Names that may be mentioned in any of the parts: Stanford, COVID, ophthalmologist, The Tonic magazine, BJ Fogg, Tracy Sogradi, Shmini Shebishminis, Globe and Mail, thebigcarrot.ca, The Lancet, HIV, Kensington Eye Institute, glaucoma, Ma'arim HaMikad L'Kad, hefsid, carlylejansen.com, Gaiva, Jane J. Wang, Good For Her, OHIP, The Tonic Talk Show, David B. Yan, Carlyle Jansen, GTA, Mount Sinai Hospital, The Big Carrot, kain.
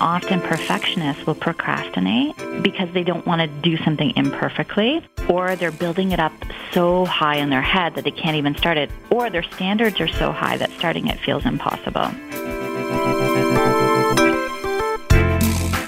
Often perfectionists will procrastinate because they don't want to do something imperfectly, or they're building it up so high in their head that they can't even start it, or their standards are so high that starting it feels impossible.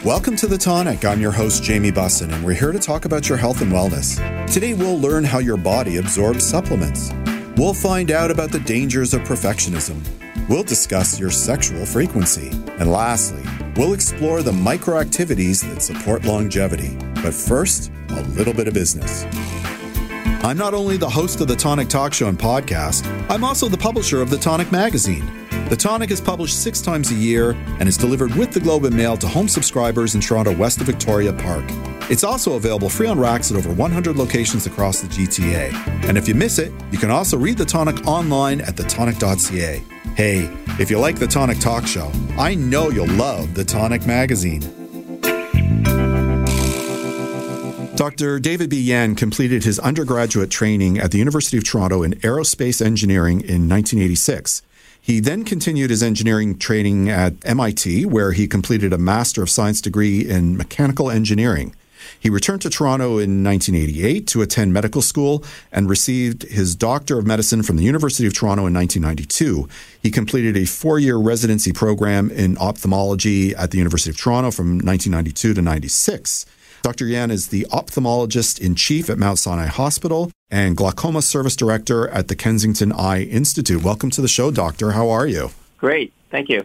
Welcome to The Tonic. I'm your host, Jamie Busson, and we're here to talk about your health and wellness. Today, we'll learn how your body absorbs supplements. We'll find out about the dangers of perfectionism. We'll discuss your sexual frequency. And lastly, we'll explore the microactivities that support longevity. But first, a little bit of business. I'm not only the host of The Tonic Talk Show and podcast, I'm also the publisher of The Tonic magazine. The Tonic is published 6 times a year and is delivered with the Globe and Mail to home subscribers in Toronto west of Victoria Park. It's also available free on racks at over 100 locations across the GTA. And if you miss it, you can also read The Tonic online at thetonic.ca. Hey, if you like The Tonic Talk Show, I know you'll love The Tonic magazine. Dr. David B. Yan completed his undergraduate training at the University of Toronto in aerospace engineering in 1986. He then continued his engineering training at MIT, where he completed a Master of Science degree in mechanical engineering. He returned to Toronto in 1988 to attend medical school and received his Doctor of Medicine from the University of Toronto in 1992. He completed a 4-year residency program in ophthalmology at the University of Toronto from 1992 to 96. Dr. Yan is the ophthalmologist-in-chief at Mount Sinai Hospital and glaucoma service director at the Kensington Eye Institute. Welcome to the show, Doctor. How are you? Great. Thank you.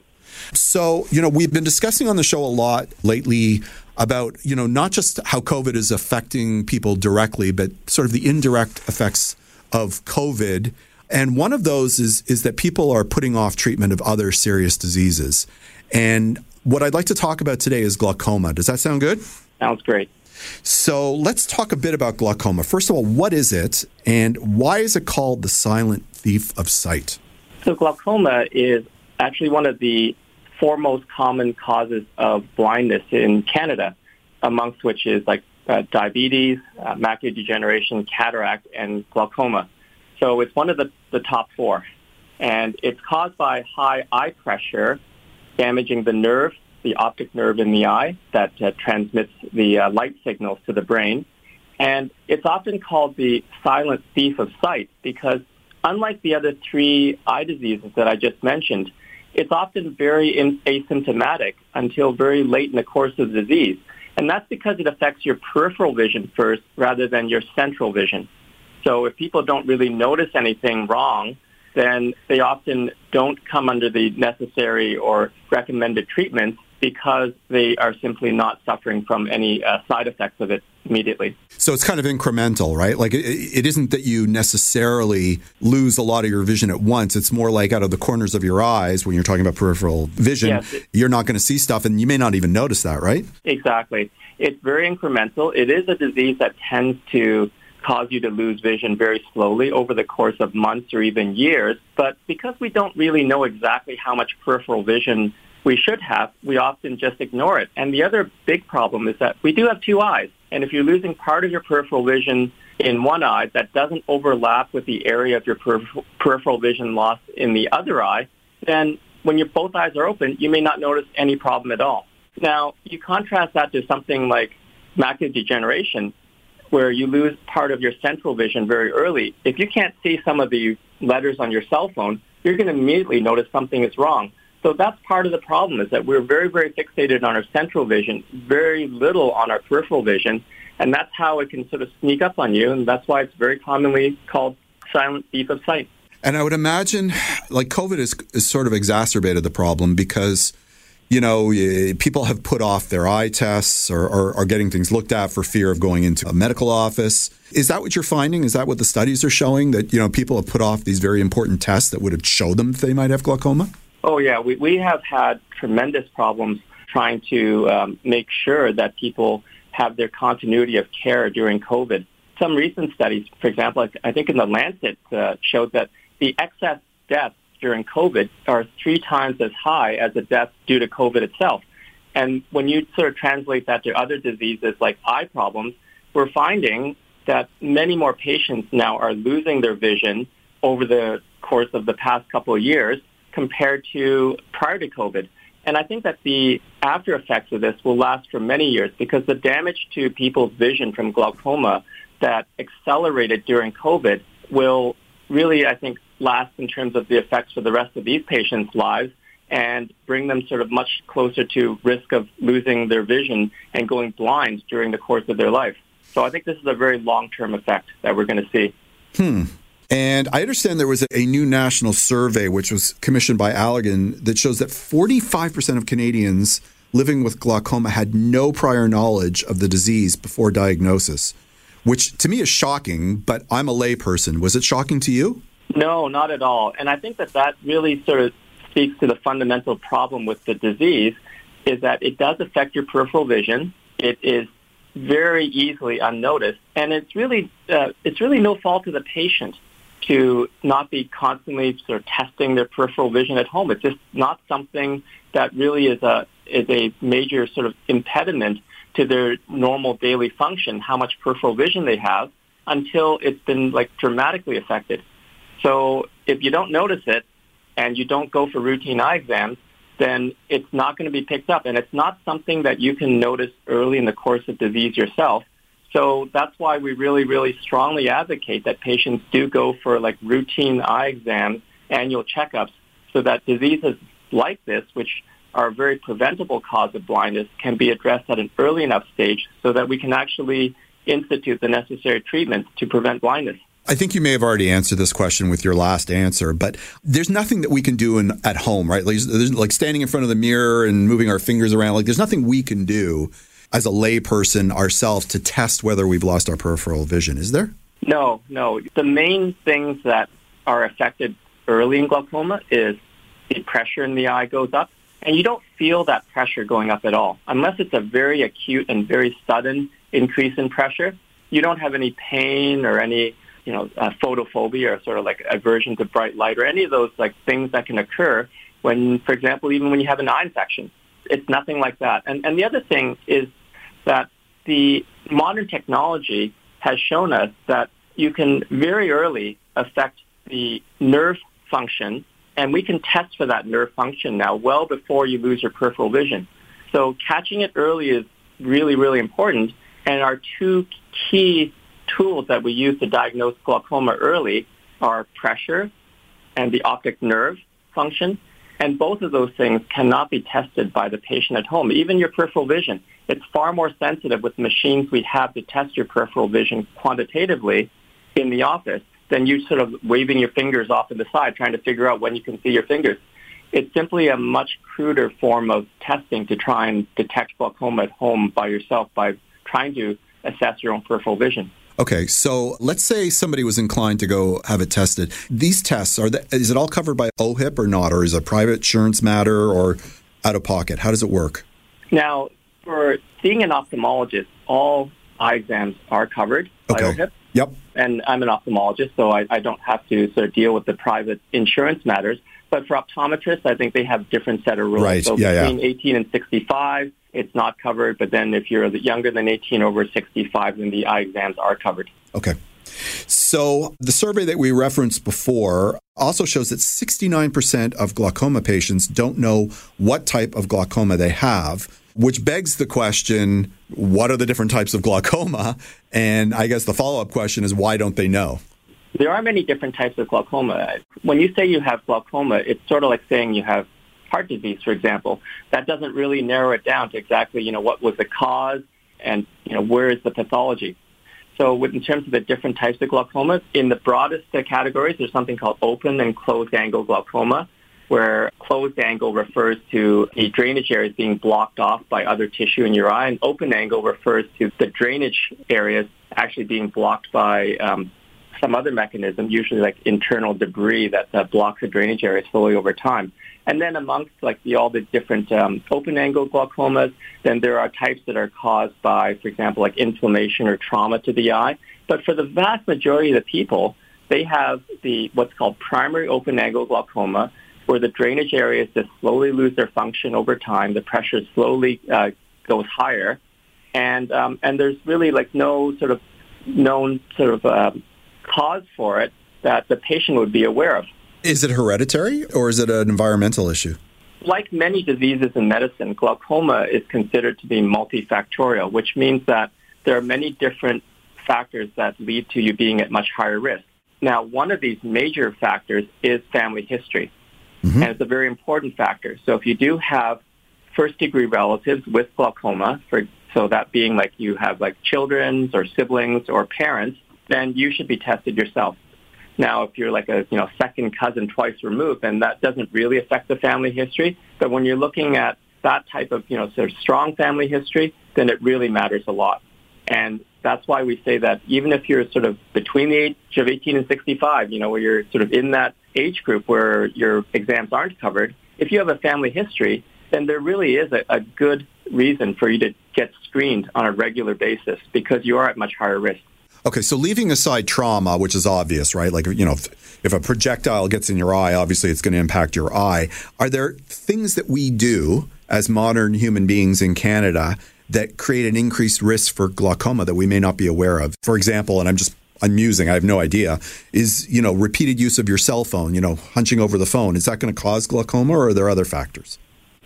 So, we've been discussing on the show a lot lately about, not just how COVID is affecting people directly, but sort of the indirect effects of COVID. And one of those is that people are putting off treatment of other serious diseases. And what I'd like to talk about today is glaucoma. Does that sound good? Sounds great. So let's talk a bit about glaucoma. First of all, what is it, and why is it called the silent thief of sight? So glaucoma is actually one of the four most common causes of blindness in Canada, amongst which is diabetes, macular degeneration, cataract, and glaucoma. So it's one of the top four. And it's caused by high eye pressure, damaging the nerve, the optic nerve in the eye that transmits the light signals to the brain. And it's often called the silent thief of sight because unlike the other 3 eye diseases that I just mentioned, it's often very asymptomatic until very late in the course of the disease. And that's because it affects your peripheral vision first rather than your central vision. So if people don't really notice anything wrong, then they often don't come under the necessary or recommended treatments because they are simply not suffering from any side effects of it immediately. So it's kind of incremental, right? Like it isn't that you necessarily lose a lot of your vision at once. It's more like out of the corners of your eyes when you're talking about peripheral vision, yes, you're not going to see stuff and you may not even notice that, right? Exactly. It's very incremental. It is a disease that tends to cause you to lose vision very slowly over the course of months or even years. But because we don't really know exactly how much peripheral vision we should have, we often just ignore it. And the other big problem is that we do have 2 eyes. And if you're losing part of your peripheral vision in one eye that doesn't overlap with the area of your peripheral vision loss in the other eye, then when your both eyes are open, you may not notice any problem at all. Now, you contrast that to something like macular degeneration, where you lose part of your central vision very early. If you can't see some of the letters on your cell phone, you're going to immediately notice something is wrong. So that's part of the problem, is that we're very, very fixated on our central vision, very little on our peripheral vision, and that's how it can sort of sneak up on you, and that's why it's very commonly called silent thief of sight. And I would imagine, COVID has sort of exacerbated the problem because, people have put off their eye tests or are getting things looked at for fear of going into a medical office. Is that what you're finding? Is that what the studies are showing, that, people have put off these very important tests that would have showed them they might have glaucoma? Oh, yeah. We have had tremendous problems trying to make sure that people have their continuity of care during COVID. Some recent studies, for example, I think in The Lancet, showed that the excess deaths during COVID are 3 times as high as the deaths due to COVID itself. And when you sort of translate that to other diseases like eye problems, we're finding that many more patients now are losing their vision over the course of the past couple of years compared to prior to COVID. And I think that the after effects of this will last for many years because the damage to people's vision from glaucoma that accelerated during COVID will really, I think, last in terms of the effects for the rest of these patients' lives and bring them sort of much closer to risk of losing their vision and going blind during the course of their life. So I think this is a very long-term effect that we're going to see. And I understand there was a new national survey, which was commissioned by Allergan, that shows that 45% of Canadians living with glaucoma had no prior knowledge of the disease before diagnosis, which to me is shocking, but I'm a lay person. Was it shocking to you? No, not at all. And I think that that really sort of speaks to the fundamental problem with the disease, is that it does affect your peripheral vision. It is very easily unnoticed. And it's really no fault of the patient to not be constantly sort of testing their peripheral vision at home. It's just not something that really is a major sort of impediment to their normal daily function, how much peripheral vision they have, until it's been like dramatically affected. So if you don't notice it and you don't go for routine eye exams, then it's not going to be picked up. And it's not something that you can notice early in the course of disease yourself. So that's why we really, really strongly advocate that patients do go for like routine eye exams, annual checkups, so that diseases like this, which are a very preventable cause of blindness, can be addressed at an early enough stage so that we can actually institute the necessary treatments to prevent blindness. I think you may have already answered this question with your last answer, but there's nothing that we can do at home, right? Like standing in front of the mirror and moving our fingers around, like there's nothing we can do as a layperson ourselves to test whether we've lost our peripheral vision, is there? No. The main things that are affected early in glaucoma is the pressure in the eye goes up, and you don't feel that pressure going up at all. Unless it's a very acute and very sudden increase in pressure, you don't have any pain or any photophobia or sort of like aversion to bright light or any of those like things that can occur when, for example, even when you have an eye infection. It's nothing like that. And the other thing is that the modern technology has shown us that you can very early affect the nerve function, and we can test for that nerve function now well before you lose your peripheral vision. So catching it early is really, really important, and our two key tools that we use to diagnose glaucoma early are pressure and the optic nerve function. And both of those things cannot be tested by the patient at home. Even your peripheral vision, it's far more sensitive with machines we have to test your peripheral vision quantitatively in the office than you sort of waving your fingers off to the side, trying to figure out when you can see your fingers. It's simply a much cruder form of testing to try and detect glaucoma at home by yourself by trying to assess your own peripheral vision. Okay, so let's say somebody was inclined to go have it tested. These tests, is it all covered by OHIP or not? Or is it a private insurance matter or out of pocket? How does it work? Now, for seeing an ophthalmologist, all eye exams are covered by OHIP. Yep. And I'm an ophthalmologist, so I don't have to sort of deal with the private insurance matters. But for optometrists, I think they have different set of rules. Right. So between 18 and 65, it's not covered. But then if you're younger than 18, over 65, then the eye exams are covered. Okay. So the survey that we referenced before also shows that 69% of glaucoma patients don't know what type of glaucoma they have, which begs the question, what are the different types of glaucoma? And I guess the follow-up question is, why don't they know? There are many different types of glaucoma. When you say you have glaucoma, it's sort of like saying you have heart disease, for example. That doesn't really narrow it down to exactly, what was the cause and, where is the pathology. So in terms of the different types of glaucoma, in the broadest categories, there's something called open and closed angle glaucoma, where closed angle refers to the drainage areas being blocked off by other tissue in your eye, and open angle refers to the drainage areas actually being blocked by some other mechanism, usually like internal debris that blocks the drainage area slowly over time. And then amongst all the different open-angle glaucomas, then there are types that are caused by, for example, like inflammation or trauma to the eye. But for the vast majority of the people, they have what's called primary open-angle glaucoma, where the drainage areas just slowly lose their function over time. The pressure slowly goes higher, and there's really like no sort of known sort of cause for it that the patient would be aware of. Is it hereditary or is it an environmental issue? Like many diseases in medicine, glaucoma is considered to be multifactorial, which means that there are many different factors that lead to you being at much higher risk. Now, one of these major factors is family history, mm-hmm. and it's a very important factor. So if you do have first-degree relatives with glaucoma, so that being like you have like children or siblings or parents, then you should be tested yourself. Now, if you're like a second cousin twice removed, then that doesn't really affect the family history. But when you're looking at that type of sort of strong family history, then it really matters a lot. And that's why we say that even if you're sort of between the age of 18 and 65, where you're sort of in that age group where your exams aren't covered, if you have a family history, then there really is a good reason for you to get screened on a regular basis because you are at much higher risk. Okay, so leaving aside trauma, which is obvious, right? Like, if a projectile gets in your eye, obviously it's going to impact your eye. Are there things that we do as modern human beings in Canada that create an increased risk for glaucoma that we may not be aware of? For example, and I'm musing, I have no idea, is, repeated use of your cell phone, hunching over the phone. Is that going to cause glaucoma or are there other factors?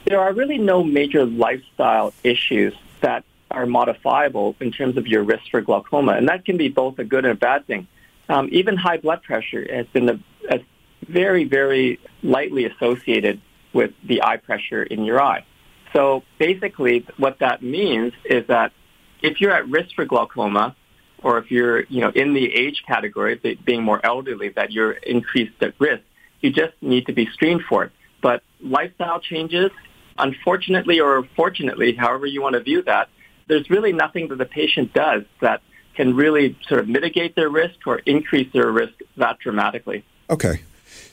There are really no major lifestyle issues that are modifiable in terms of your risk for glaucoma. And that can be both a good and a bad thing. Even high blood pressure has been a very, very lightly associated with the eye pressure in your eye. So basically what that means is that if you're at risk for glaucoma or if you're in the age category, being more elderly, that you're increased at risk, you just need to be screened for it. But lifestyle changes, unfortunately or fortunately, however you want to view that, there's really nothing that the patient does that can really sort of mitigate their risk or increase their risk that dramatically. Okay.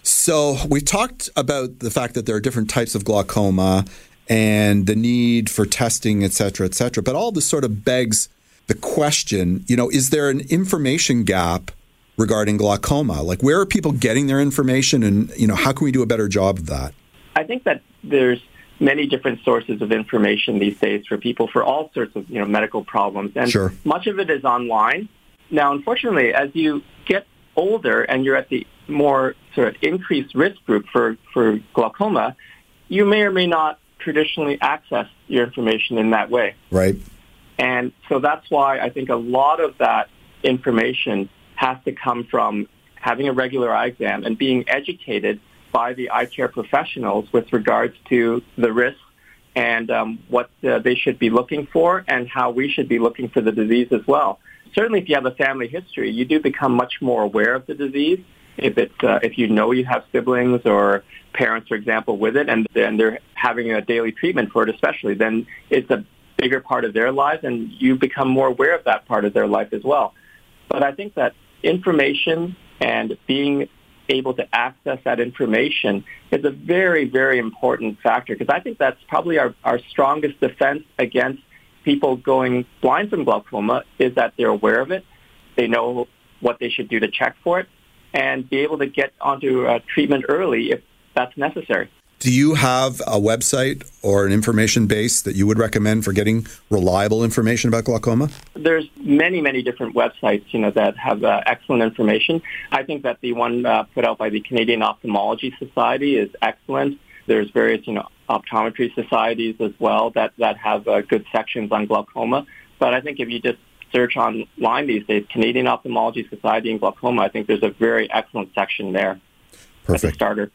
So we talked about the fact that there are different types of glaucoma and the need for testing, et cetera, but all this sort of begs the question, is there an information gap regarding glaucoma? Like, where are people getting their information and, how can we do a better job of that? I think that there's many different sources of information these days for people for all sorts of medical problems. And sure. Much of it is online. Now, unfortunately, as you get older and you're at the more sort of increased risk group for glaucoma, you may or may not traditionally access your information in that way. Right. And so that's why I think a lot of that information has to come from having a regular eye exam and being educated by the eye care professionals with regards to the risks and what they should be looking for and how we should be looking for the disease as well. Certainly, if you have a family history, you do become much more aware of the disease. If it's if you have siblings or parents, for example, with it, and then they're having a daily treatment for it, especially, then it's a bigger part of their lives, and you become more aware of that part of their life as well. But I think that information and being able to access that information is a very, very important factor because I think that's probably our strongest defense against people going blind from glaucoma is that they're aware of it, they know what they should do to check for it, and be able to get onto treatment early if that's necessary. Do you have a website or an information base that you would recommend for getting reliable information about glaucoma? There's many, many different websites, that have excellent information. I think that the one put out by the Canadian Ophthalmology Society is excellent. There's various, optometry societies as well that have good sections on glaucoma. But I think if you just search online these days, Canadian Ophthalmology Society and glaucoma, I think there's a very excellent section there. Perfect. As a starter.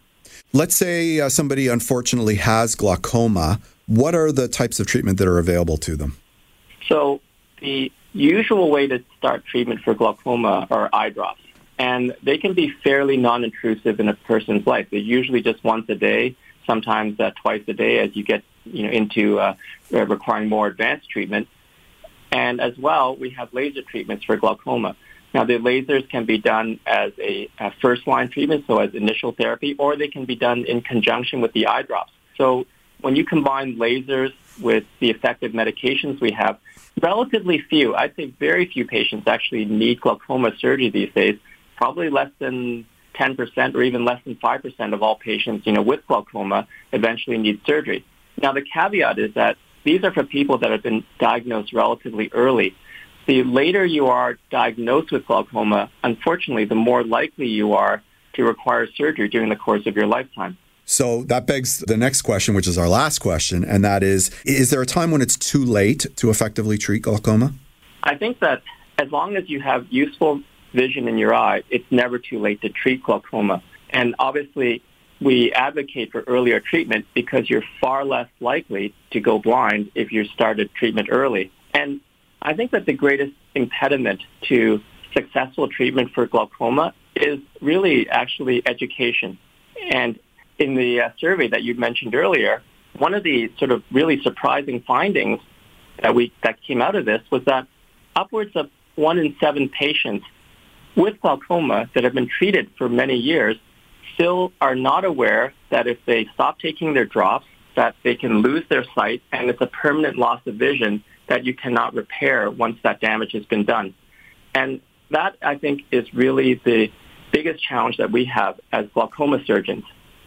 Let's say somebody unfortunately has glaucoma. What are the types of treatment that are available to them? So the usual way to start treatment for glaucoma are eye drops, and they can be fairly non-intrusive in a person's life. They're usually just once a day, sometimes twice a day as you get into requiring more advanced treatment. And as well, we have laser treatments for glaucoma. Now, the lasers can be done as a first-line treatment, so as initial therapy, or they can be done in conjunction with the eye drops. So when you combine lasers with the effective medications we have, relatively few, I'd say very few patients actually need glaucoma surgery these days, probably less than 10% or even less than 5% of all patients, with glaucoma eventually need surgery. Now, the caveat is that these are for people that have been diagnosed relatively early. The later you are diagnosed with glaucoma, unfortunately, the more likely you are to require surgery during the course of your lifetime. So that begs the next question, which is our last question, and that is there a time when it's too late to effectively treat glaucoma? I think that as long as you have useful vision in your eye, it's never too late to treat glaucoma. And obviously, we advocate for earlier treatment because you're far less likely to go blind if you started treatment early. And I think that the greatest impediment to successful treatment for glaucoma is really actually education. And in the survey that you mentioned earlier, one of the sort of really surprising findings that came out of this was that upwards of 1 in 7 patients with glaucoma that have been treated for many years still are not aware that if they stop taking their drops, that they can lose their sight, and it's a permanent loss of vision that you cannot repair once that damage has been done. And that, I think, is really the biggest challenge that we have as glaucoma surgeons,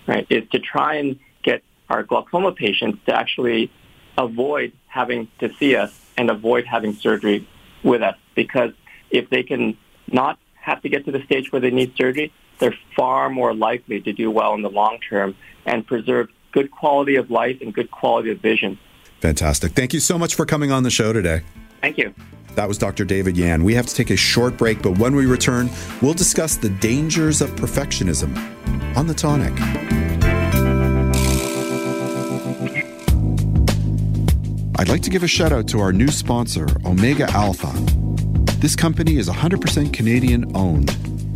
right, is to try and get our glaucoma patients to actually avoid having to see us and avoid having surgery with us, because if they can not have to get to the stage where they need surgery, they're far more likely to do well in the long term and preserve good quality of life and good quality of vision. Fantastic. Thank you so much for coming on the show today. Thank you. That was Dr. David Yan. We have to take a short break, but when we return, we'll discuss the dangers of perfectionism on The Tonic. I'd like to give a shout out to our new sponsor, Omega Alpha. This company is 100% Canadian owned.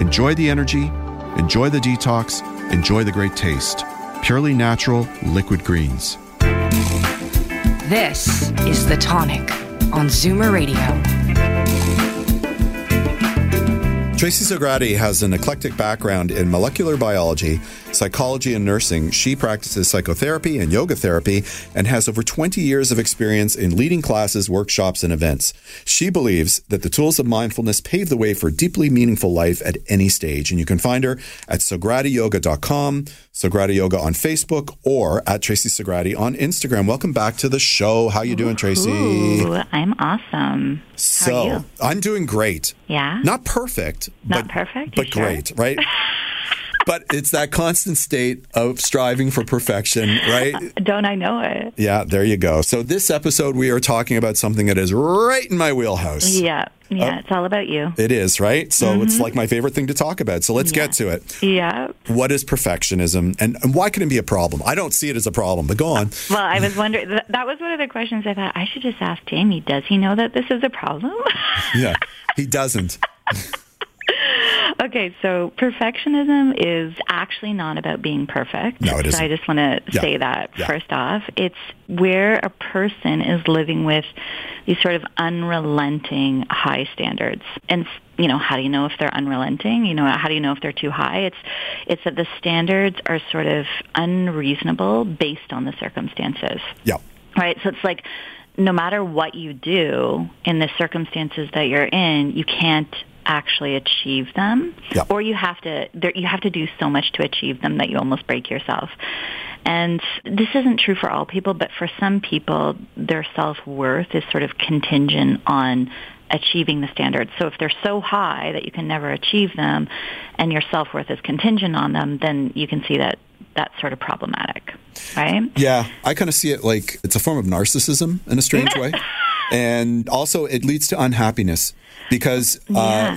Enjoy the energy, enjoy the detox, enjoy the great taste. Purely Natural Liquid Greens. This is The Tonic on Zoomer Radio. Tracy Sogradi has an eclectic background in molecular biology, psychology, and nursing. She practices psychotherapy and yoga therapy and has over 20 years of experience in leading classes, workshops, and events. She believes that the tools of mindfulness pave the way for deeply meaningful life at any stage. And you can find her at sogradiyoga.com, Sogradi Yoga on Facebook, or at Tracy Sogradi on Instagram. Welcome back to the show. How are you doing, Tracy? Ooh, I'm awesome. So, how are you? I'm doing great. Yeah? Not perfect, but sure? Great, right? But it's that constant state of striving for perfection, right? Don't I know it? Yeah, there you go. So this episode, we are talking about something that is right in my wheelhouse. Yeah, it's all about you. It is, right? So It's like my favorite thing to talk about. So let's get to it. Yeah. What is perfectionism and why can it be a problem? I don't see it as a problem, but go on. Well, I was wondering, that was one of the questions I thought, I should just ask Jamie, does he know that this is a problem? Yeah, he doesn't. Okay, so perfectionism is actually not about being perfect. No, it isn't. So I just want to say that first off. It's where a person is living with these sort of unrelenting high standards. And, how do you know if they're unrelenting? How do you know if they're too high? It's that the standards are sort of unreasonable based on the circumstances. Yeah. Right? So it's like no matter what you do in the circumstances that you're in, you can't actually achieve them, or you have to do so much to achieve them that you almost break yourself. And this isn't true for all people, but for some people, their self-worth is sort of contingent on achieving the standards. So if they're so high that you can never achieve them, and your self-worth is contingent on them, then you can see that that's sort of problematic, right? Yeah, I kind of see it like it's a form of narcissism in a strange way. And also it leads to unhappiness because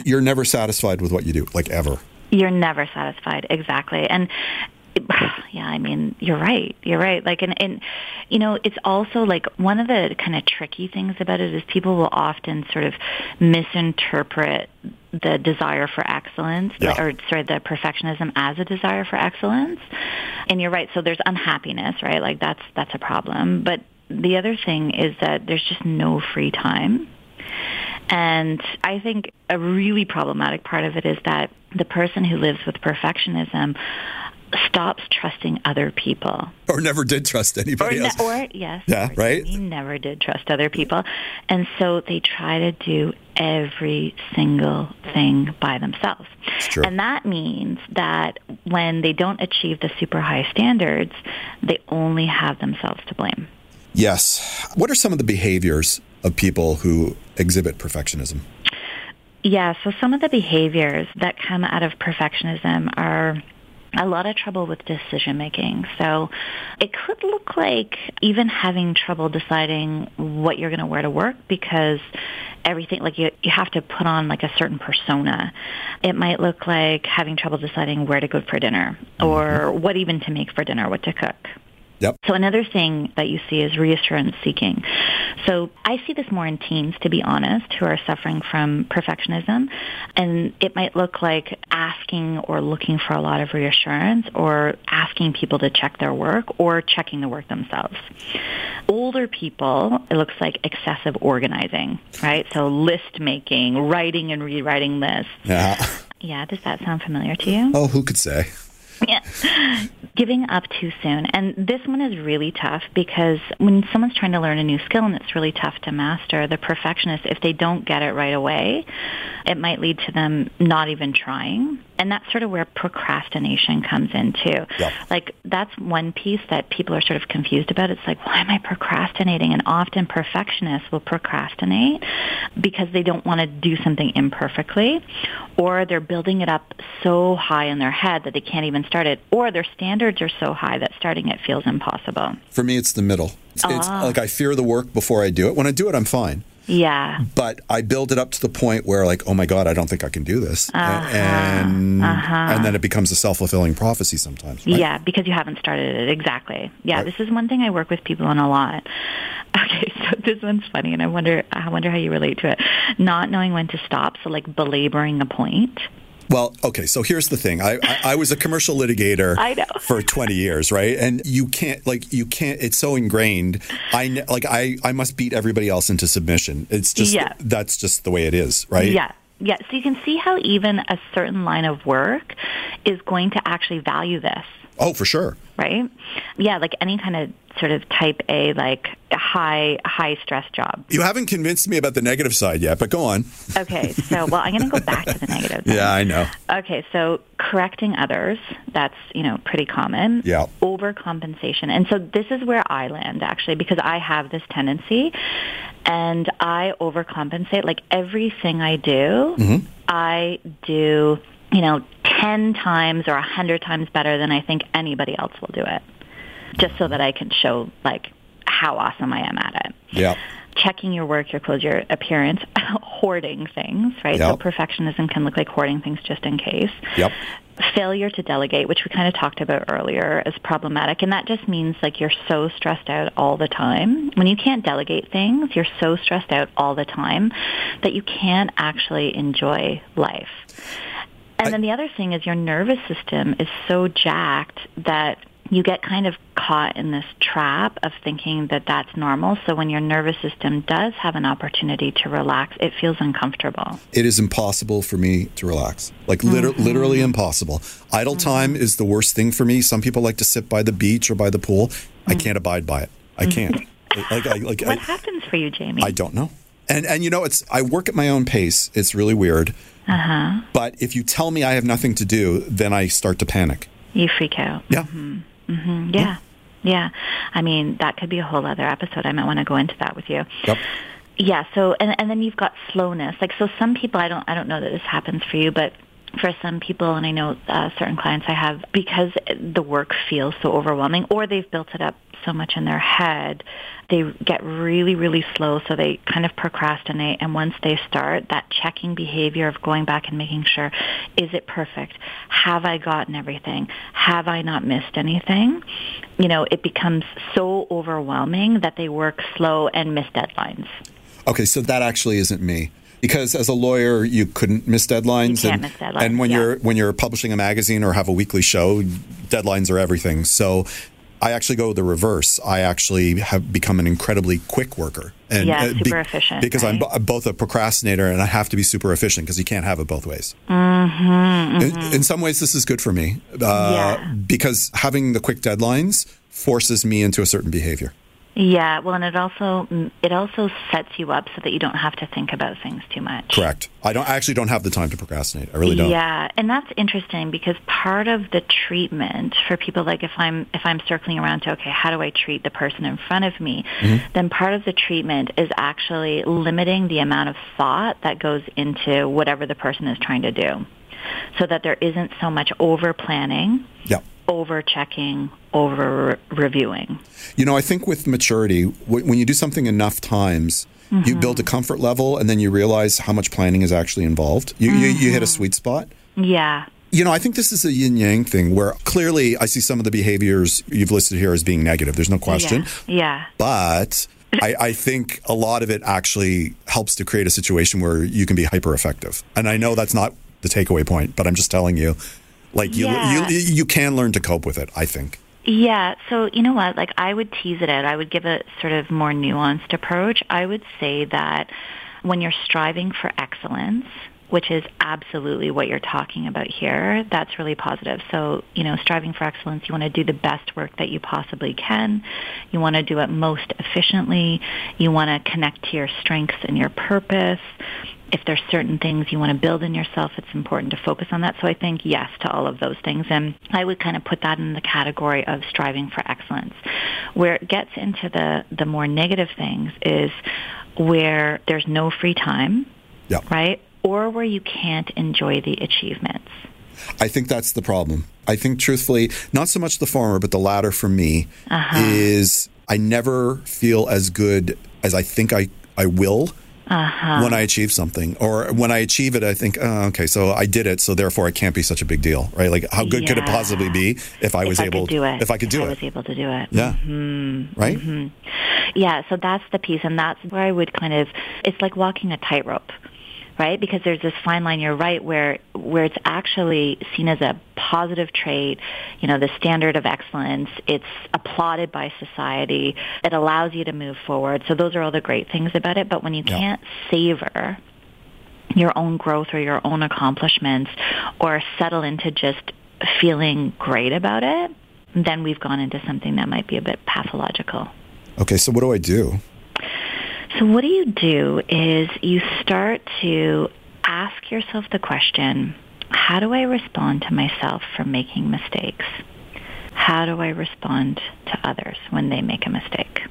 you're never satisfied with what you do, like ever. You're never satisfied. Exactly. And yeah, I mean, you're right. You're right. Like, and you know, it's also like one of the kind of tricky things about it is people will often sort of misinterpret the desire for excellence, or sorry, the perfectionism as a desire for excellence. And you're right. So there's unhappiness, right? Like that's a problem. But the other thing is that there's just no free time. And I think a really problematic part of it is that the person who lives with perfectionism stops trusting other people. Or never did trust anybody else. Yeah, right? He never did trust other people. And so they try to do every single thing by themselves. And that means that when they don't achieve the super high standards, they only have themselves to blame. Yes. What are some of the behaviors of people who exhibit perfectionism? Yeah, so some of the behaviors that come out of perfectionism are a lot of trouble with decision making. So it could look like even having trouble deciding what you're going to wear to work because everything, like you have to put on like a certain persona. It might look like having trouble deciding where to go for dinner or what even to make for dinner, what to cook. So another thing that you see is reassurance seeking. So I see this more in teens, to be honest, who are suffering from perfectionism. And it might look like asking or looking for a lot of reassurance or asking people to check their work or checking the work themselves. Older people, it looks like excessive organizing, right? So list making, writing and rewriting lists. Yeah, does that sound familiar to you? Oh, who could say? Yeah. Giving up too soon. And this one is really tough because when someone's trying to learn a new skill and it's really tough to master, the perfectionist, if they don't get it right away, it might lead to them not even trying. And that's sort of where procrastination comes in too. Like that's one piece that people are sort of confused about. It's like, why am I procrastinating? And often perfectionists will procrastinate because they don't want to do something imperfectly, or they're building it up so high in their head that they can't even start it, or their standards are so high that starting it feels impossible. For me, it's the middle. It's like I fear the work before I do it. When I do it, I'm fine. Yeah. But I build it up to the point where like, oh my God, I don't think I can do this. And then it becomes a self-fulfilling prophecy sometimes. Right? Yeah, because you haven't started it. Exactly. Yeah, right. This is one thing I work with people on a lot. Okay, so this one's funny, and I wonder how you relate to it. Not knowing when to stop, so like belaboring a point. Well, okay, so here's the thing. I was a commercial litigator for 20 years, right? And you can't, it's so ingrained. I must beat everybody else into submission. It's just, that's just the way it is, right? Yeah. So you can see how even a certain line of work is going to actually value this. Oh, for sure. Right? Yeah, like any kind of sort of type A, like high stress job. You haven't convinced me about the negative side yet, but go on. Okay, so, well, I'm going to go back to the negative side. Yeah, I know. Okay, so correcting others, that's, pretty common. Yeah. Overcompensation. And so this is where I land, actually, because I have this tendency, and I overcompensate. Like everything I do, I do, 10 times or 100 times better than I think anybody else will do it, just so that I can show, like, how awesome I am at it. Yeah. Checking your work, your clothes, your appearance, hoarding things, right? Yep. So perfectionism can look like hoarding things just in case. Yep. Failure to delegate, which we kind of talked about earlier, is problematic. And that just means like you're so stressed out all the time. When you can't delegate things, you're so stressed out all the time that you can't actually enjoy life. And then the other thing is your nervous system is so jacked that you get kind of caught in this trap of thinking that that's normal. So when your nervous system does have an opportunity to relax, it feels uncomfortable. It is impossible for me to relax, like literally impossible. Idle time is the worst thing for me. Some people like to sit by the beach or by the pool. I can't abide by it. I can't. What happens for you, Jamie? I don't know. And I work at my own pace. It's really weird. But if you tell me I have nothing to do, then I start to panic. You freak out. Yeah. Yeah. I mean, that could be a whole other episode. I might want to go into that with you. Yep. Yeah. So, and then you've got slowness. Like, so some people, I don't know that this happens for you, but for some people, and I know certain clients I have, because the work feels so overwhelming, or they've built it up so much in their head, they get really, really slow, so they kind of procrastinate. And once they start, that checking behavior of going back and making sure, is it perfect? Have I gotten everything? Have I not missed anything? You know, it becomes so overwhelming that they work slow and miss deadlines. Okay, so that actually isn't me. Because as a lawyer, you couldn't miss deadlines. You can't miss deadlines. And when you're publishing a magazine or have a weekly show, deadlines are everything. So I actually go the reverse. I actually have become an incredibly quick worker. And super efficient. Because right? I'm both a procrastinator and I have to be super efficient because you can't have it both ways. Mm-hmm, mm-hmm. In some ways, this is good for me because having the quick deadlines forces me into a certain behavior. Yeah, well, and it also sets you up so that you don't have to think about things too much. Correct. I actually don't have the time to procrastinate. I really don't. Yeah, and that's interesting because part of the treatment for people, like if I'm circling around to, okay, how do I treat the person in front of me? Mm-hmm. Then part of the treatment is actually limiting the amount of thought that goes into whatever the person is trying to do, so that there isn't so much over planning. Yeah. Over-checking, over-reviewing. You know, I think with maturity, when you do something enough times, mm-hmm. you build a comfort level and then you realize how much planning is actually involved. You hit a sweet spot. Yeah. You know, I think this is a yin-yang thing where clearly I see some of the behaviors you've listed here as being negative. There's no question. Yeah. But I think a lot of it actually helps to create a situation where you can be hyper-effective. And I know that's not the takeaway point, but I'm just telling you. Like, you can learn to cope with it, I think. Yeah. So, you know what? Like, I would tease it out. I would give a sort of more nuanced approach. I would say that when you're striving for excellence, which is absolutely what you're talking about here, that's really positive. So, you know, striving for excellence, you want to do the best work that you possibly can. You want to do it most efficiently. You want to connect to your strengths and your purpose. If there's certain things you want to build in yourself, it's important to focus on that. So I think yes to all of those things. And I would kind of put that in the category of striving for excellence. Where it gets into the more negative things is where there's no free time, right? Or where you can't enjoy the achievements. I think that's the problem. I think truthfully, not so much the former, but the latter for me is I never feel as good as I think I will. When I achieve something, or when I achieve it, I think, oh, okay, so I did it, so therefore it can't be such a big deal, right? Like, how good could it possibly be if I was able to do it? Yeah. Mm-hmm. Right? Mm-hmm. Yeah, so that's the piece, and that's where I would kind of, it's like walking a tightrope, right? Because there's this fine line, you're right, where it's actually seen as a positive trait, you know, the standard of excellence, it's applauded by society, it allows you to move forward. So those are all the great things about it. But when you can't savor your own growth or your own accomplishments or settle into just feeling great about it, then we've gone into something that might be a bit pathological. Okay, so what do I do? So what you do is you start to ask yourself the question, how do I respond to myself for making mistakes? How do I respond to others when they make a mistake?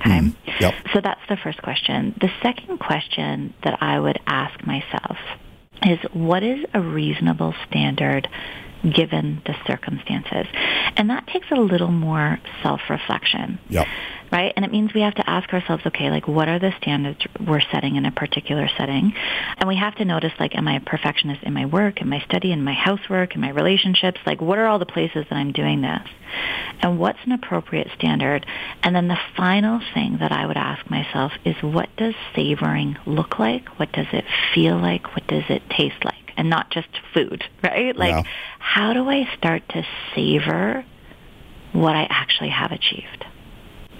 Okay. Mm-hmm. Yep. So that's the first question. The second question that I would ask myself is, what is a reasonable standard given the circumstances? And that takes a little more self-reflection. Yep. Right? And it means we have to ask ourselves, okay, like, what are the standards we're setting in a particular setting? And we have to notice, like, am I a perfectionist in my work, in my study, in my housework, in my relationships? Like, what are all the places that I'm doing this? And what's an appropriate standard? And then the final thing that I would ask myself is, what does savoring look like? What does it feel like? What does it taste like? And not just food, right? Like, how do I start to savor what I actually have achieved?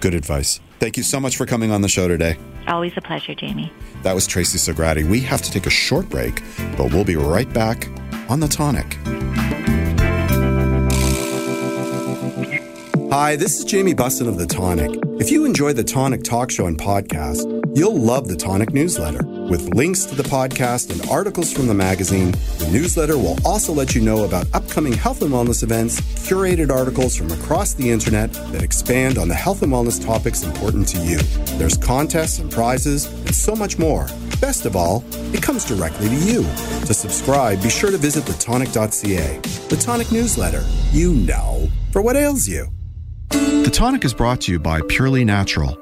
Good advice. Thank you so much for coming on the show today. Always a pleasure, Jamie. That was Tracy Sogradi. We have to take a short break, but we'll be right back on The Tonic. Hi, this is Jamie Busson of The Tonic. If you enjoy The Tonic Talk Show and podcast, you'll love The Tonic newsletter. With links to the podcast and articles from the magazine, the newsletter will also let you know about upcoming health and wellness events, curated articles from across the internet that expand on the health and wellness topics important to you. There's contests and prizes and so much more. Best of all, it comes directly to you. To subscribe, be sure to visit thetonic.ca. The Tonic newsletter, you know, for what ails you. The Tonic is brought to you by Purely Natural.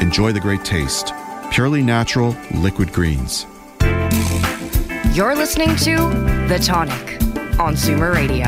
enjoy the great taste. Purely Natural Liquid Greens. You're listening to The Tonic on Zoomer Radio.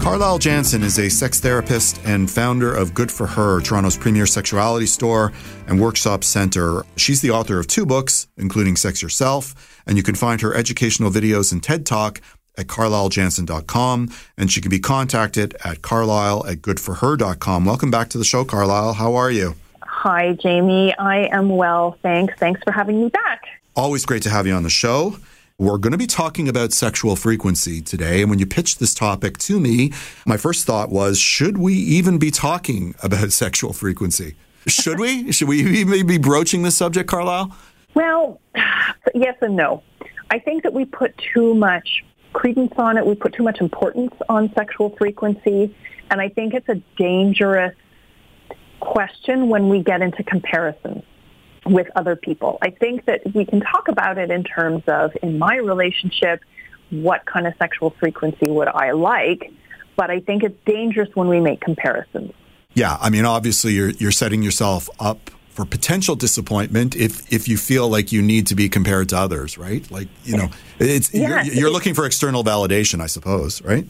Carlyle Jansen is a sex therapist and founder of Good For Her, Toronto's premier sexuality store and workshop center. She's the author of 2 books, including Sex Yourself, and you can find her educational videos and TED Talk at carlylejansen.com, and she can be contacted at carlyle@goodforher.com. Welcome back to the show, Carlyle. How are you? Hi, Jamie. I am well, thanks. Thanks for having me back. Always great to have you on the show. We're going to be talking about sexual frequency today, and when you pitched this topic to me, my first thought was, should we even be talking about sexual frequency? Should we? Should we even be broaching this subject, Carlyle? Well, yes and no. I think that we put too much credence on it. We put too much importance on sexual frequency. And I think it's a dangerous question when we get into comparisons with other people. I think that we can talk about it in terms of, in my relationship, what kind of sexual frequency would I like? But I think it's dangerous when we make comparisons. Yeah. I mean, obviously, you're setting yourself up for potential disappointment if you feel like you need to be compared to others, right? Like, you know, you're looking for external validation, I suppose, right?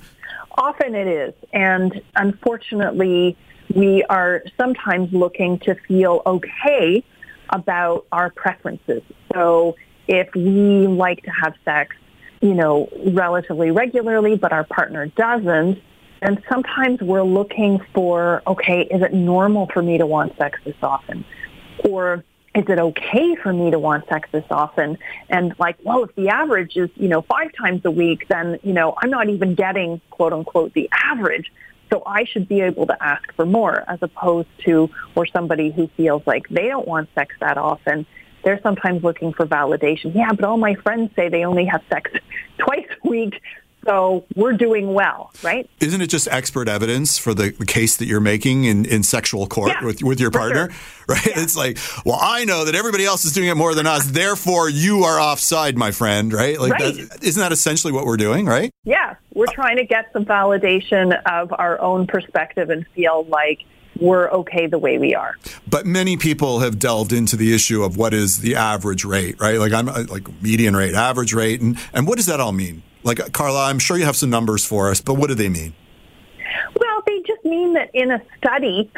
Often it is. And unfortunately, we are sometimes looking to feel okay about our preferences. So if we like to have sex, you know, relatively regularly, but our partner doesn't, and sometimes we're looking for, okay, is it normal for me to want sex this often? Or is it okay for me to want sex this often? And like, well, if the average is, you know, 5 times a week, then, you know, I'm not even getting, quote unquote, the average. So I should be able to ask for more, as opposed to, or somebody who feels like they don't want sex that often. They're sometimes looking for validation. Yeah, but all my friends say they only have sex 2x a week. So we're doing well, right? Isn't it just expert evidence for the case that you're making in sexual court with your partner, right? Yeah. It's like, well, I know that everybody else is doing it more than us. Therefore, you are offside, my friend, right? Like, right. Isn't that essentially what we're doing, right? Yeah. We're trying to get some validation of our own perspective and feel like we're okay the way we are. But many people have delved into the issue of what is the average rate, right? Like, I'm like median rate, average rate. And what does that all mean? Like, Carla, I'm sure you have some numbers for us, but what do they mean? Well, they just mean that in a study,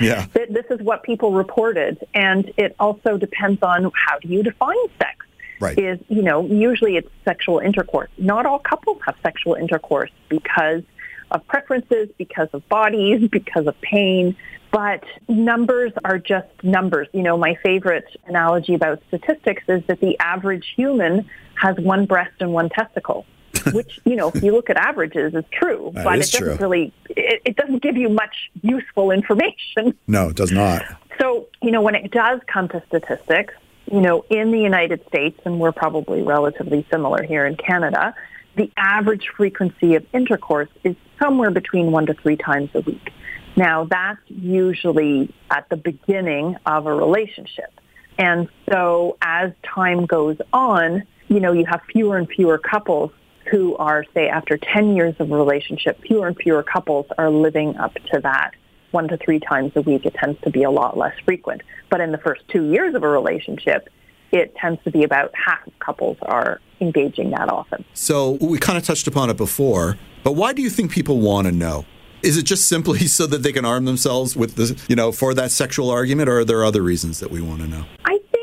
that this is what people reported. And it also depends on how do you define sex. Right. Is, you know, usually it's sexual intercourse. Not all couples have sexual intercourse because of preferences, because of bodies, because of pain. But numbers are just numbers. You know, my favorite analogy about statistics is that the average human has 1 breast and 1 testicle. Which, you know, if you look at averages, is true, but it doesn't really, it doesn't give you much useful information. No, it does not. So, you know, when it does come to statistics, you know, in the United States, and we're probably relatively similar here in Canada, the average frequency of intercourse is somewhere between 1 to 3 times a week. Now, that's usually at the beginning of a relationship. And so as time goes on, you know, you have fewer and fewer couples who are, say, after 10 years of relationship, fewer and fewer couples are living up to that 1 to 3 times a week. It tends to be a lot less frequent. But in the first 2 years of a relationship, it tends to be about half of couples are engaging that often. So we kind of touched upon it before, but why do you think people want to know? Is it just simply so that they can arm themselves with the, you know, for that sexual argument, or are there other reasons that we want to know? I think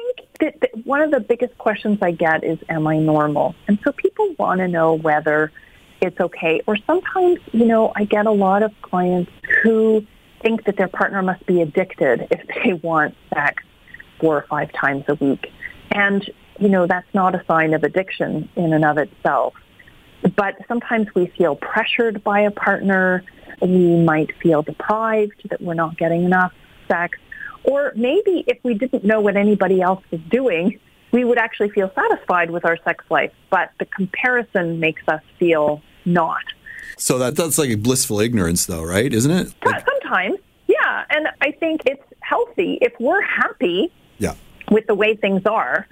that one of the biggest questions I get is, am I normal? And so people want to know whether it's okay. Or sometimes, you know, I get a lot of clients who think that their partner must be addicted if they want sex. 4 or 5 times a week. And, you know, that's not a sign of addiction in and of itself. But sometimes we feel pressured by a partner. We might feel deprived that we're not getting enough sex. Or maybe if we didn't know what anybody else was doing, we would actually feel satisfied with our sex life. But the comparison makes us feel not. So that's like a blissful ignorance, though, right? Isn't it? Sometimes, yeah. And I think it's healthy if we're happy with the way things are,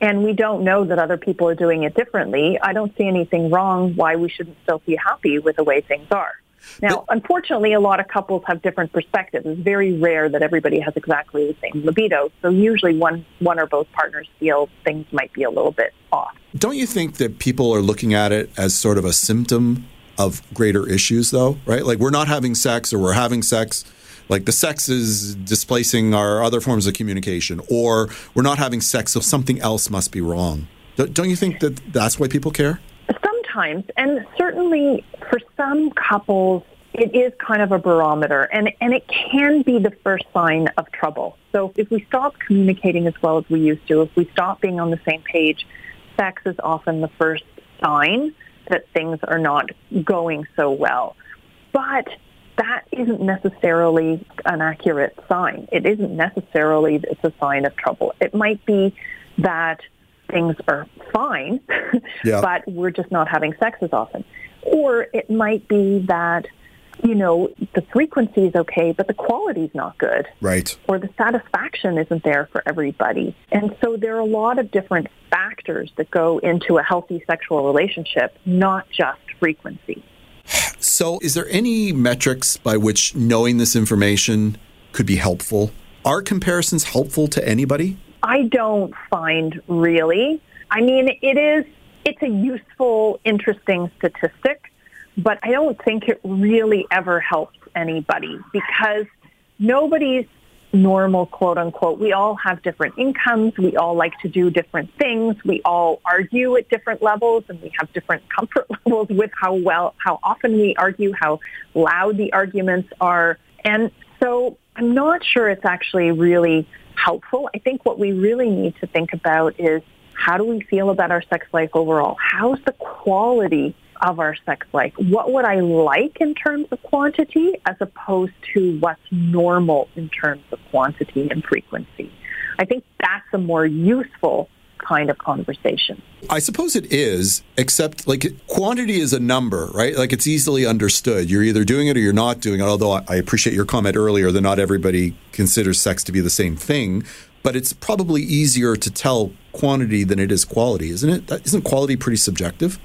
and we don't know that other people are doing it differently. I don't see anything wrong why we shouldn't still be happy with the way things are. Now, unfortunately, a lot of couples have different perspectives. It's very rare that everybody has exactly the same libido. So usually one or both partners feel things might be a little bit off. Don't you think that people are looking at it as sort of a symptom of greater issues, though, right? Like, we're not having sex, or we're having sex. Like, the sex is displacing our other forms of communication, or we're not having sex, so something else must be wrong. Don't you think that that's why people care? Sometimes, and certainly for some couples, it is kind of a barometer, and it can be the first sign of trouble. So if we stop communicating as well as we used to, if we stop being on the same page, sex is often the first sign that things are not going so well. But that isn't necessarily an accurate sign. It isn't necessarily that it's a sign of trouble. It might be that things are fine, but we're just not having sex as often. Or it might be that, you know, the frequency is okay, but the quality's not good. Right. Or the satisfaction isn't there for everybody. And so there are a lot of different factors that go into a healthy sexual relationship, not just frequency. So is there any metrics by which knowing this information could be helpful? Are comparisons helpful to anybody? I don't find really. I mean, it's a useful, interesting statistic, but I don't think it really ever helps anybody, because nobody's normal, quote unquote. We all have different incomes. We all like to do different things. We all argue at different levels, and we have different comfort levels with how often we argue, how loud the arguments are. And so I'm not sure it's actually really helpful. I think what we really need to think about is, how do we feel about our sex life overall? How's the quality of our sex life? What would I like in terms of quantity, as opposed to what's normal in terms of quantity and frequency? I think that's a more useful kind of conversation. I suppose it is, except like quantity is a number, right? Like, it's easily understood. You're either doing it or you're not doing it, although I appreciate your comment earlier that not everybody considers sex to be the same thing. But it's probably easier to tell quantity than it is quality, isn't it? Isn't quality pretty subjective?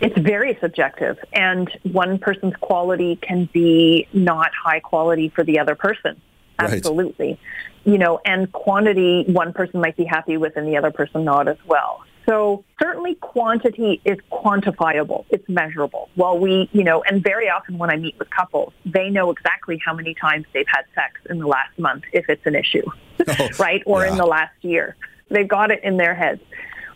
It's very subjective. And one person's quality can be not high quality for the other person. Absolutely. Right. You know, and quantity, one person might be happy with and the other person not as well. So certainly quantity is quantifiable. It's measurable. Well, and very often when I meet with couples, they know exactly how many times they've had sex in the last month, if it's an issue, right? Or in the last year. They've got it in their heads.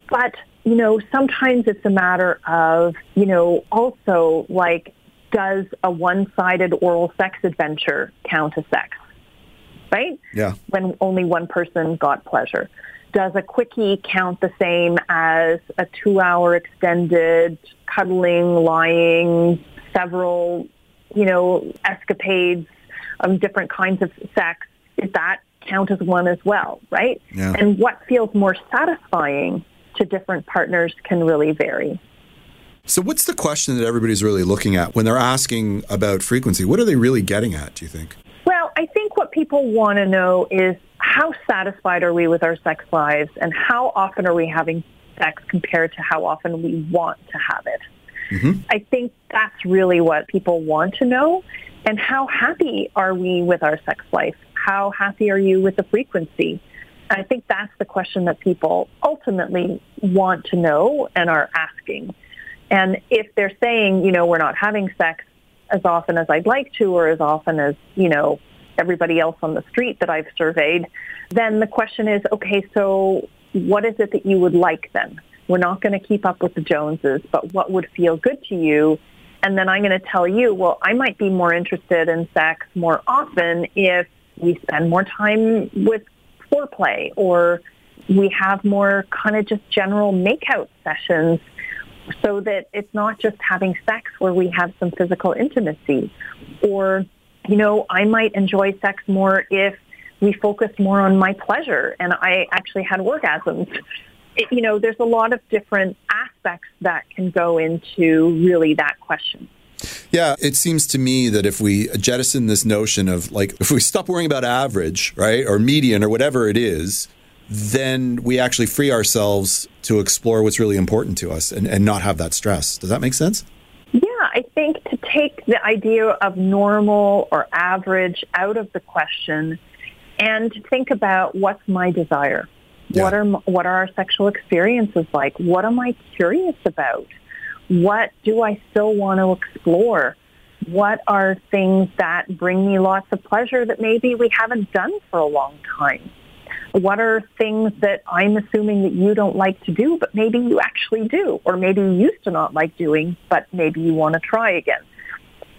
But, you know, sometimes it's a matter of, you know, also, like, does a one-sided oral sex adventure count as sex? Right? Yeah. When only one person got pleasure. Does a quickie count the same as a 2-hour extended cuddling, lying, several, you know, escapades of different kinds of sex? Does that count as one as well, right? Yeah. And what feels more satisfying to different partners can really vary. So what's the question that everybody's really looking at when they're asking about frequency? What are they really getting at, do you think? Well, I think what people want to know is, how satisfied are we with our sex lives, and how often are we having sex compared to how often we want to have it? Mm-hmm. I think that's really what people want to know. And how happy are we with our sex life? How happy are you with the frequency? I think that's the question that people ultimately want to know and are asking. And if they're saying, you know, we're not having sex as often as I'd like to, or as often as, you know, everybody else on the street that I've surveyed, then the question is, okay, so what is it that you would like then? We're not going to keep up with the Joneses, but what would feel good to you? And then I'm going to tell you, well, I might be more interested in sex more often if we spend more time with foreplay, or we have more kind of just general makeout sessions so that it's not just having sex where we have some physical intimacy. Or, you know, I might enjoy sex more if we focus more on my pleasure and I actually had orgasms. You know, there's a lot of different aspects that can go into really that question. Yeah, it seems to me that if we jettison this notion of, like, if we stop worrying about average, right, or median or whatever it is, then we actually free ourselves to explore what's really important to us and not have that stress. Does that make sense? Yeah, I think to take the idea of normal or average out of the question and think about what's my desire. Yeah. What are our sexual experiences like? What am I curious about? What do I still want to explore? What are things that bring me lots of pleasure that maybe we haven't done for a long time? What are things that I'm assuming that you don't like to do, but maybe you actually do, or maybe you used to not like doing, but maybe you want to try again?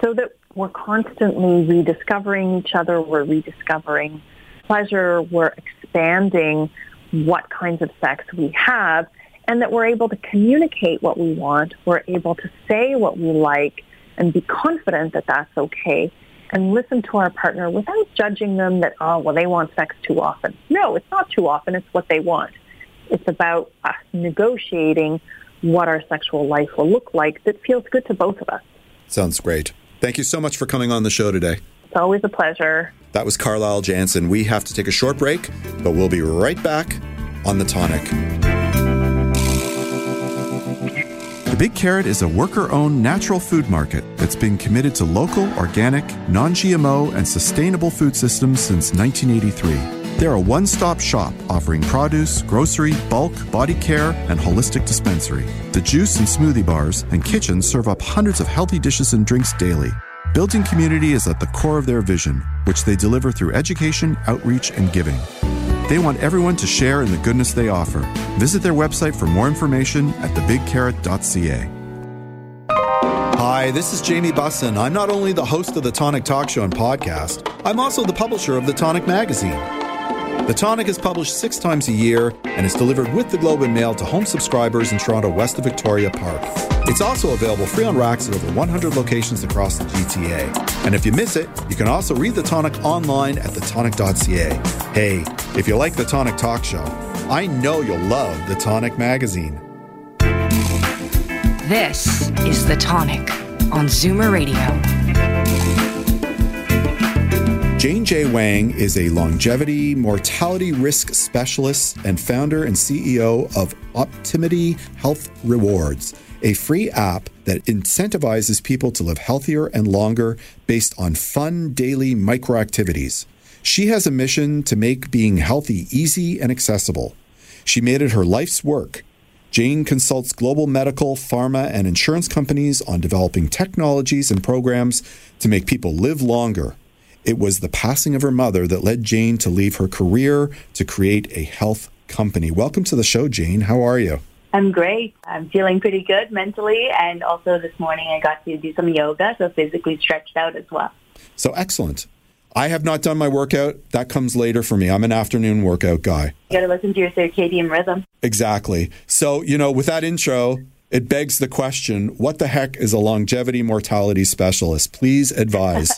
So that we're constantly rediscovering each other, we're rediscovering pleasure, we're expanding what kinds of sex we have, and that we're able to communicate what we want, we're able to say what we like and be confident that that's okay, and listen to our partner without judging them that, oh, well, they want sex too often. No, it's not too often. It's what they want. It's about us negotiating what our sexual life will look like that feels good to both of us. Sounds great. Thank you so much for coming on the show today. It's always a pleasure. That was Carlyle Jansen. We have to take a short break, but we'll be right back on The Tonic. The Big Carrot is a worker-owned natural food market that's been committed to local, organic, non-GMO, and sustainable food systems since 1983. They're a one-stop shop offering produce, grocery, bulk, body care, and holistic dispensary. The juice and smoothie bars and kitchens serve up hundreds of healthy dishes and drinks daily. Building community is at the core of their vision, which they deliver through education, outreach, and giving. They want everyone to share in the goodness they offer. Visit their website for more information at thebigcarrot.ca. Hi, this is Jamie Busson. I'm not only the host of The Tonic Talk Show and podcast, I'm also the publisher of The Tonic magazine. The Tonic is published 6 times a year and is delivered with the Globe and Mail to home subscribers in Toronto west of Victoria Park. It's also available free on racks at over 100 locations across the GTA. And if you miss it, you can also read The Tonic online at thetonic.ca. Hey, if you like The Tonic Talk Show, I know you'll love The Tonic magazine. This is The Tonic on Zoomer Radio. Jane J. Wang is a longevity mortality risk specialist and founder and CEO of Optimity Health Rewards, a free app that incentivizes people to live healthier and longer based on fun daily microactivities. She has a mission to make being healthy easy and accessible. She made it her life's work. Jane consults global medical, pharma, and insurance companies on developing technologies and programs to make people live longer. It was the passing of her mother that led Jane to leave her career to create a health company. Welcome to the show, Jane. How are you? I'm great. I'm feeling pretty good mentally. And also this morning I got to do some yoga, so physically stretched out as well. So excellent. I have not done my workout. That comes later for me. I'm an afternoon workout guy. You got to listen to your circadian rhythm. Exactly. So, you know, with that intro, it begs the question, what the heck is a longevity mortality specialist? Please advise.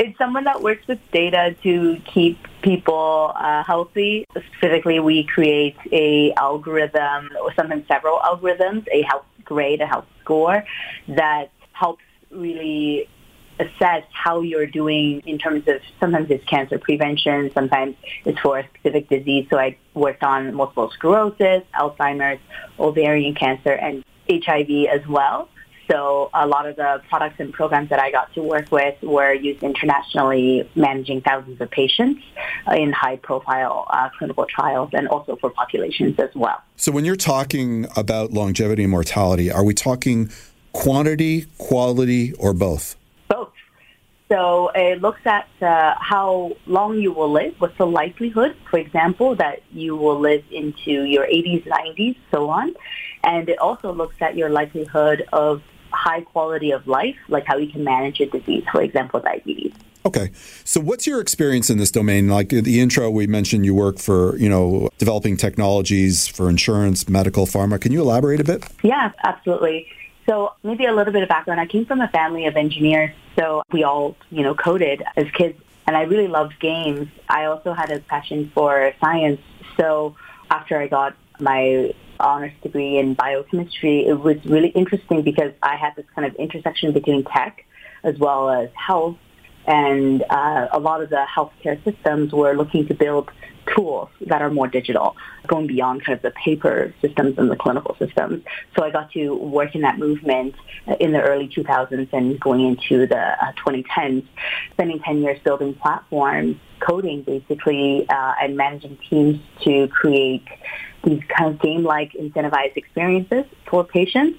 It's someone that works with data to keep people healthy. Specifically, we create a algorithm, or sometimes several algorithms, a health grade, a health score, that helps really assess how you're doing in terms of, sometimes it's cancer prevention, sometimes it's for a specific disease. So I worked on multiple sclerosis, Alzheimer's, ovarian cancer, and HIV as well. So a lot of the products and programs that I got to work with were used internationally, managing thousands of patients in high-profile clinical trials and also for populations as well. So when you're talking about longevity and mortality, are we talking quantity, quality, or both? Both. So it looks at how long you will live, what's the likelihood, for example, that you will live into your 80s, 90s, so on. And it also looks at your likelihood of high quality of life, like how you can manage a disease, for example, diabetes. Okay. So what's your experience in this domain? Like in the intro, we mentioned you work for, developing technologies for insurance, medical, pharma. Can you elaborate a bit? Yeah, absolutely. So maybe a little bit of background. I came from a family of engineers, so we all, coded as kids, and I really loved games. I also had a passion for science. So after I got my honors degree in biochemistry, it was really interesting because I had this kind of intersection between tech as well as health, and a lot of the healthcare systems were looking to build tools that are more digital, going beyond kind of the paper systems and the clinical systems. So I got to work in that movement in the early 2000s and going into the 2010s, spending 10 years building platforms, coding basically, and managing teams to create these kind of game-like incentivized experiences for patients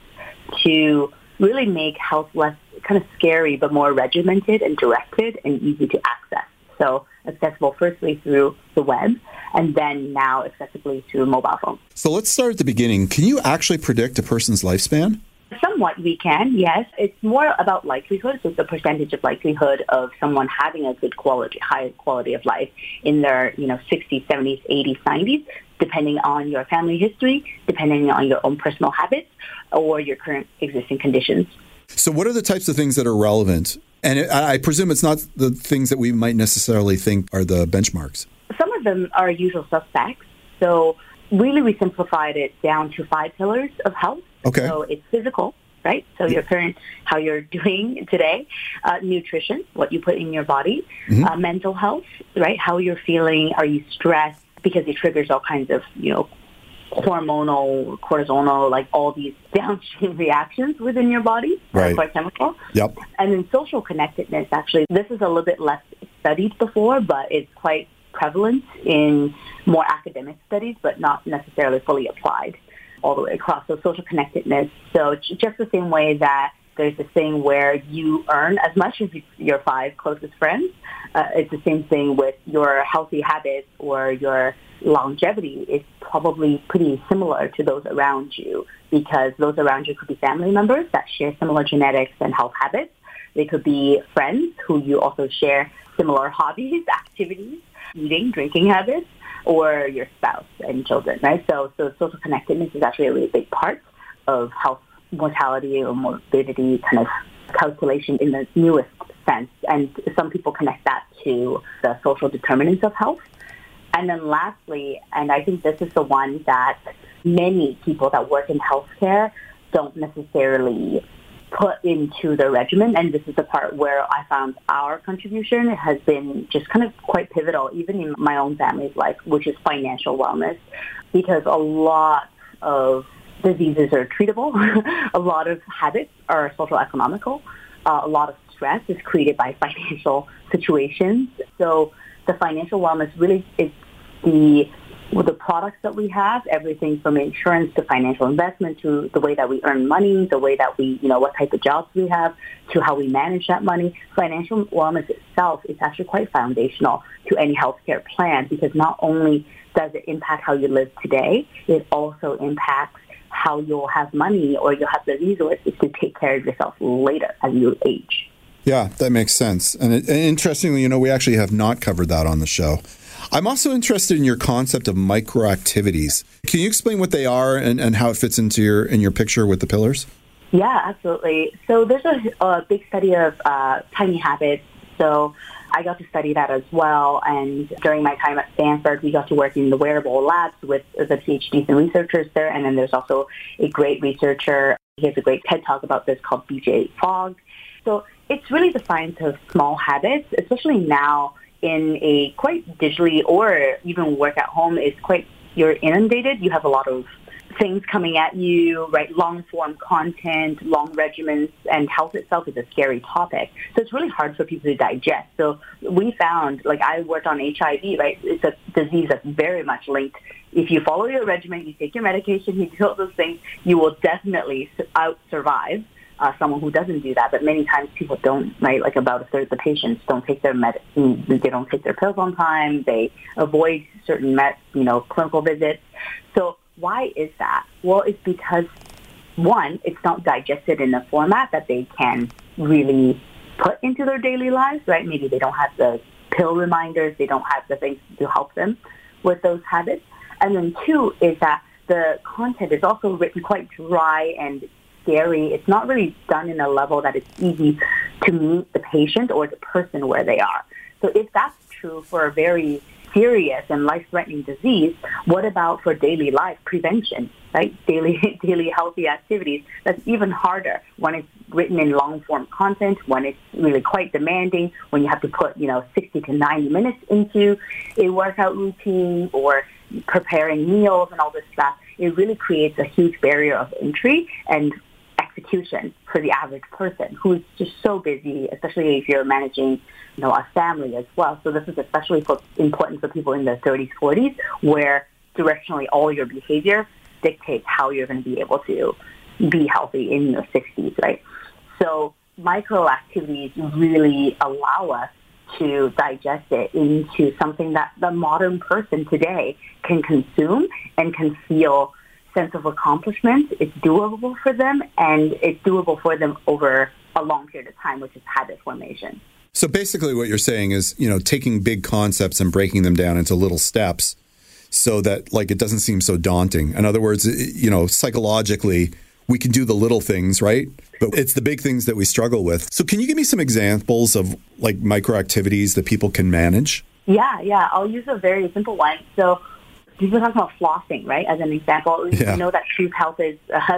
to really make health less kind of scary, but more regimented and directed and easy to access. So accessible firstly through the web, and then now accessibly through mobile phones. So let's start at the beginning. Can you actually predict a person's lifespan? Somewhat we can, yes. It's more about likelihood, so the percentage of likelihood of someone having a good quality, high quality of life in their, 60s, 70s, 80s, 90s, depending on your family history, depending on your own personal habits, or your current existing conditions. So what are the types of things that are relevant? And I presume it's not the things that we might necessarily think are the benchmarks. Some of them are usual suspects. So really we simplified it down to 5 pillars of health. Okay. So it's physical, right? So your current, how you're doing today, nutrition, what you put in your body, mental health, right? How you're feeling, are you stressed? Because it triggers all kinds of, hormonal, cortisonal, like all these downstream reactions within your body, right? Quite chemical. Yep. And then social connectedness, actually, this is a little bit less studied before, but it's quite prevalent in more academic studies, but not necessarily fully applied all the way across. So social connectedness. So just the same way that there's this thing where you earn as much as your 5 closest friends. It's the same thing with your healthy habits or your longevity is probably pretty similar to those around you, because those around you could be family members that share similar genetics and health habits. They could be friends who you also share similar hobbies, activities, eating, drinking habits, or your spouse and children, right? So social connectedness is actually a really big part of health mortality or morbidity kind of calculation in the newest sense. And some people connect that to the social determinants of health. And then lastly, and I think this is the one that many people that work in healthcare don't necessarily put into their regimen, and this is the part where I found our contribution has been just kind of quite pivotal, even in my own family's life, which is financial wellness, because a lot of diseases are treatable. A lot of habits are social economical. A lot of stress is created by financial situations. So the financial wellness really is the products that we have, everything from insurance to financial investment to the way that we earn money, the way that we, what type of jobs we have, to how we manage that money. Financial wellness itself is actually quite foundational to any healthcare plan, because not only does it impact how you live today, it also impacts how you'll have money or you'll have the resources to take care of yourself later as you age. Yeah, that makes sense. And interestingly, we actually have not covered that on the show. I'm also interested in your concept of microactivities. Can you explain what they are and how it fits into your picture with the pillars? Yeah, absolutely. So there's a big study of tiny habits. So I got to study that as well. And during my time at Stanford, we got to work in the wearable labs with the PhDs and researchers there. And then there's also a great researcher. He has a great TED Talk about this called BJ Fogg. So it's really the science of small habits, especially now in a quite digitally or even work at home is quite, you're inundated. You have a lot of things coming at you, right? Long form content, long regimens, and health itself is a scary topic. So it's really hard for people to digest. So we found, I worked on HIV, right? It's a disease that's very much linked. If you follow your regimen, you take your medication, you do all those things, you will definitely out-survive someone who doesn't do that. But many times people don't, right? Like about a third of the patients don't take their medicine, they don't take their pills on time, they avoid certain clinical visits. So why is that? Well, it's because, one, it's not digested in a format that they can really put into their daily lives, right? Maybe they don't have the pill reminders, they don't have the things to help them with those habits. And then two is that the content is also written quite dry and scary. It's not really done in a level that is easy to meet the patient or the person where they are. So if that's true for a very serious and life-threatening disease, what about for daily life prevention, right? Daily healthy activities. That's even harder when it's written in long-form content, when it's really quite demanding, when you have to put, 60 to 90 minutes into a workout routine or preparing meals and all this stuff. It really creates a huge barrier of entry and execution for the average person who is just so busy, especially if you're managing, a family as well. So this is especially important for people in their 30s, 40s, where directionally all your behavior dictates how you're going to be able to be healthy in your 60s, right? So micro activities really allow us to digest it into something that the modern person today can consume and can feel sense of accomplishment. It's doable for them, and it's doable for them over a long period of time, which is habit formation. So basically what you're saying is, taking big concepts and breaking them down into little steps so that it doesn't seem so daunting. In other words, psychologically, we can do the little things, right? But it's the big things that we struggle with. So can you give me some examples of micro activities that people can manage? Yeah. I'll use a very simple one. So people talk about flossing, right, as an example. Yeah. We know that tooth health is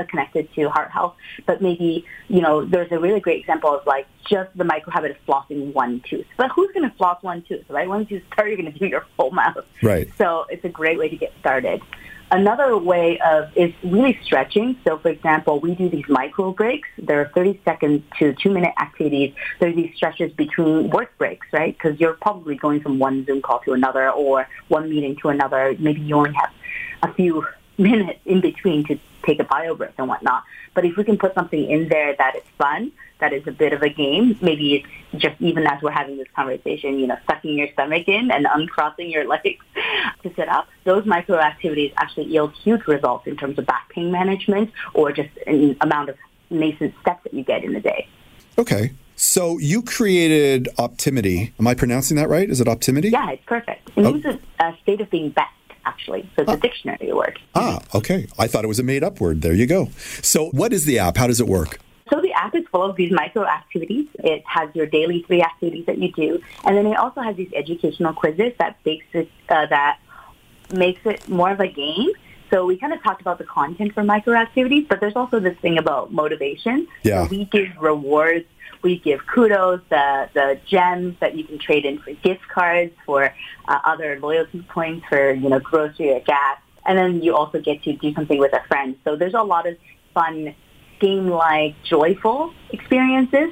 connected to heart health, but maybe, there's a really great example of just the microhabit of flossing one tooth. But who's going to floss one tooth, right? Once you start, you're going to do your whole mouth. Right. So it's a great way to get started. Another way is really stretching. So, for example, we do these micro breaks. There are 30-second to 2-minute activities. There's these stretches between work breaks, right? Because you're probably going from one Zoom call to another or one meeting to another. Maybe you only have a few minutes in between to take a bio break and whatnot. But if we can put something in there that is fun, that is a bit of a game, maybe it's just even as we're having this conversation, sucking your stomach in and uncrossing your legs to sit up, those micro activities actually yield huge results in terms of back pain management or just an amount of nascent steps that you get in the day. Okay. So you created Optimity. Am I pronouncing that right? Is it Optimity? Yeah, it's perfect. It means a state of being best, actually. So it's a dictionary word. Ah, okay. I thought it was a made-up word. There you go. So what is the app? How does it work? So the app is full of these micro activities. It has your daily 3 activities that you do, and then it also has these educational quizzes that makes it more of a game. So we kind of talked about the content for micro activities, but there's also this thing about motivation. Yeah. So we give rewards, we give kudos, the gems that you can trade in for gift cards, for other loyalty points, for grocery or gas, and then you also get to do something with a friend. So there's a lot of fun, game-like, joyful experiences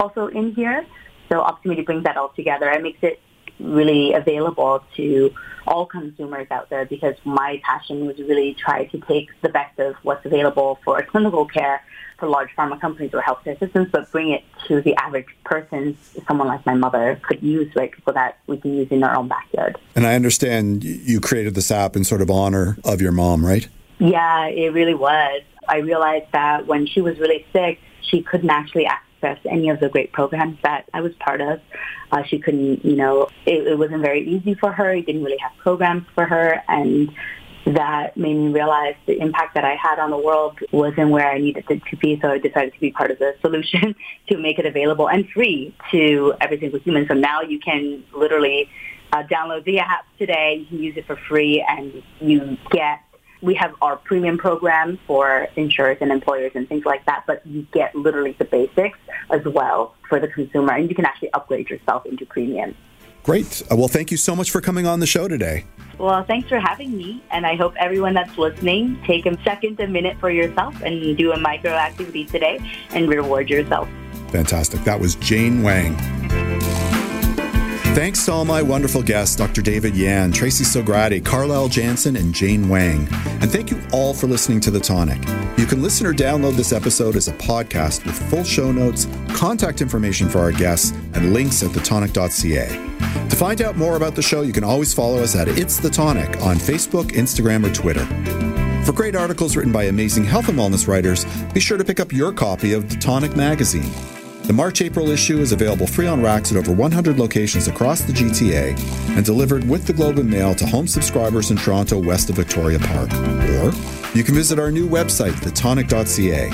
also in here. So Optimity brings that all together and makes it really available to all consumers out there, because my passion was really try to take the best of what's available for clinical care for large pharma companies or healthcare systems, but bring it to the average person, someone like my mother could use, right? People that we can use in our own backyard. And I understand you created this app in sort of honor of your mom, right? Yeah, it really was. I realized that when she was really sick, she couldn't actually access any of the great programs that I was part of. She couldn't, it wasn't very easy for her. It didn't really have programs for her. And that made me realize the impact that I had on the world wasn't where I needed it to be. So I decided to be part of the solution to make it available and free to every single human. So now you can literally download the app today. You can use it for free, and we have our premium program for insurers and employers and things like that, but you get literally the basics as well for the consumer, and you can actually upgrade yourself into premium. Great. Well, thank you so much for coming on the show today. Well, thanks for having me, and I hope everyone that's listening, take a second, a minute for yourself, and do a micro activity today and reward yourself. Fantastic. That was Jane Wang. Thanks to all my wonderful guests, Dr. David Yan, Tracy Sogradi, Carlyle Jansen, and Jane Wang. And thank you all for listening to The Tonic. You can listen or download this episode as a podcast with full show notes, contact information for our guests, and links at thetonic.ca. To find out more about the show, you can always follow us at It's The Tonic on Facebook, Instagram, or Twitter. For great articles written by amazing health and wellness writers, be sure to pick up your copy of The Tonic magazine. The March-April issue is available free on racks at over 100 locations across the GTA and delivered with the Globe and Mail to home subscribers in Toronto west of Victoria Park. Or you can visit our new website, thetonic.ca.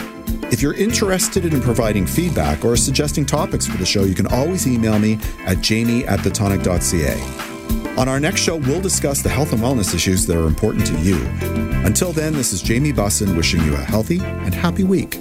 If you're interested in providing feedback or suggesting topics for the show, you can always email me at jamie@thetonic.ca. On our next show, we'll discuss the health and wellness issues that are important to you. Until then, this is Jamie Busson wishing you a healthy and happy week.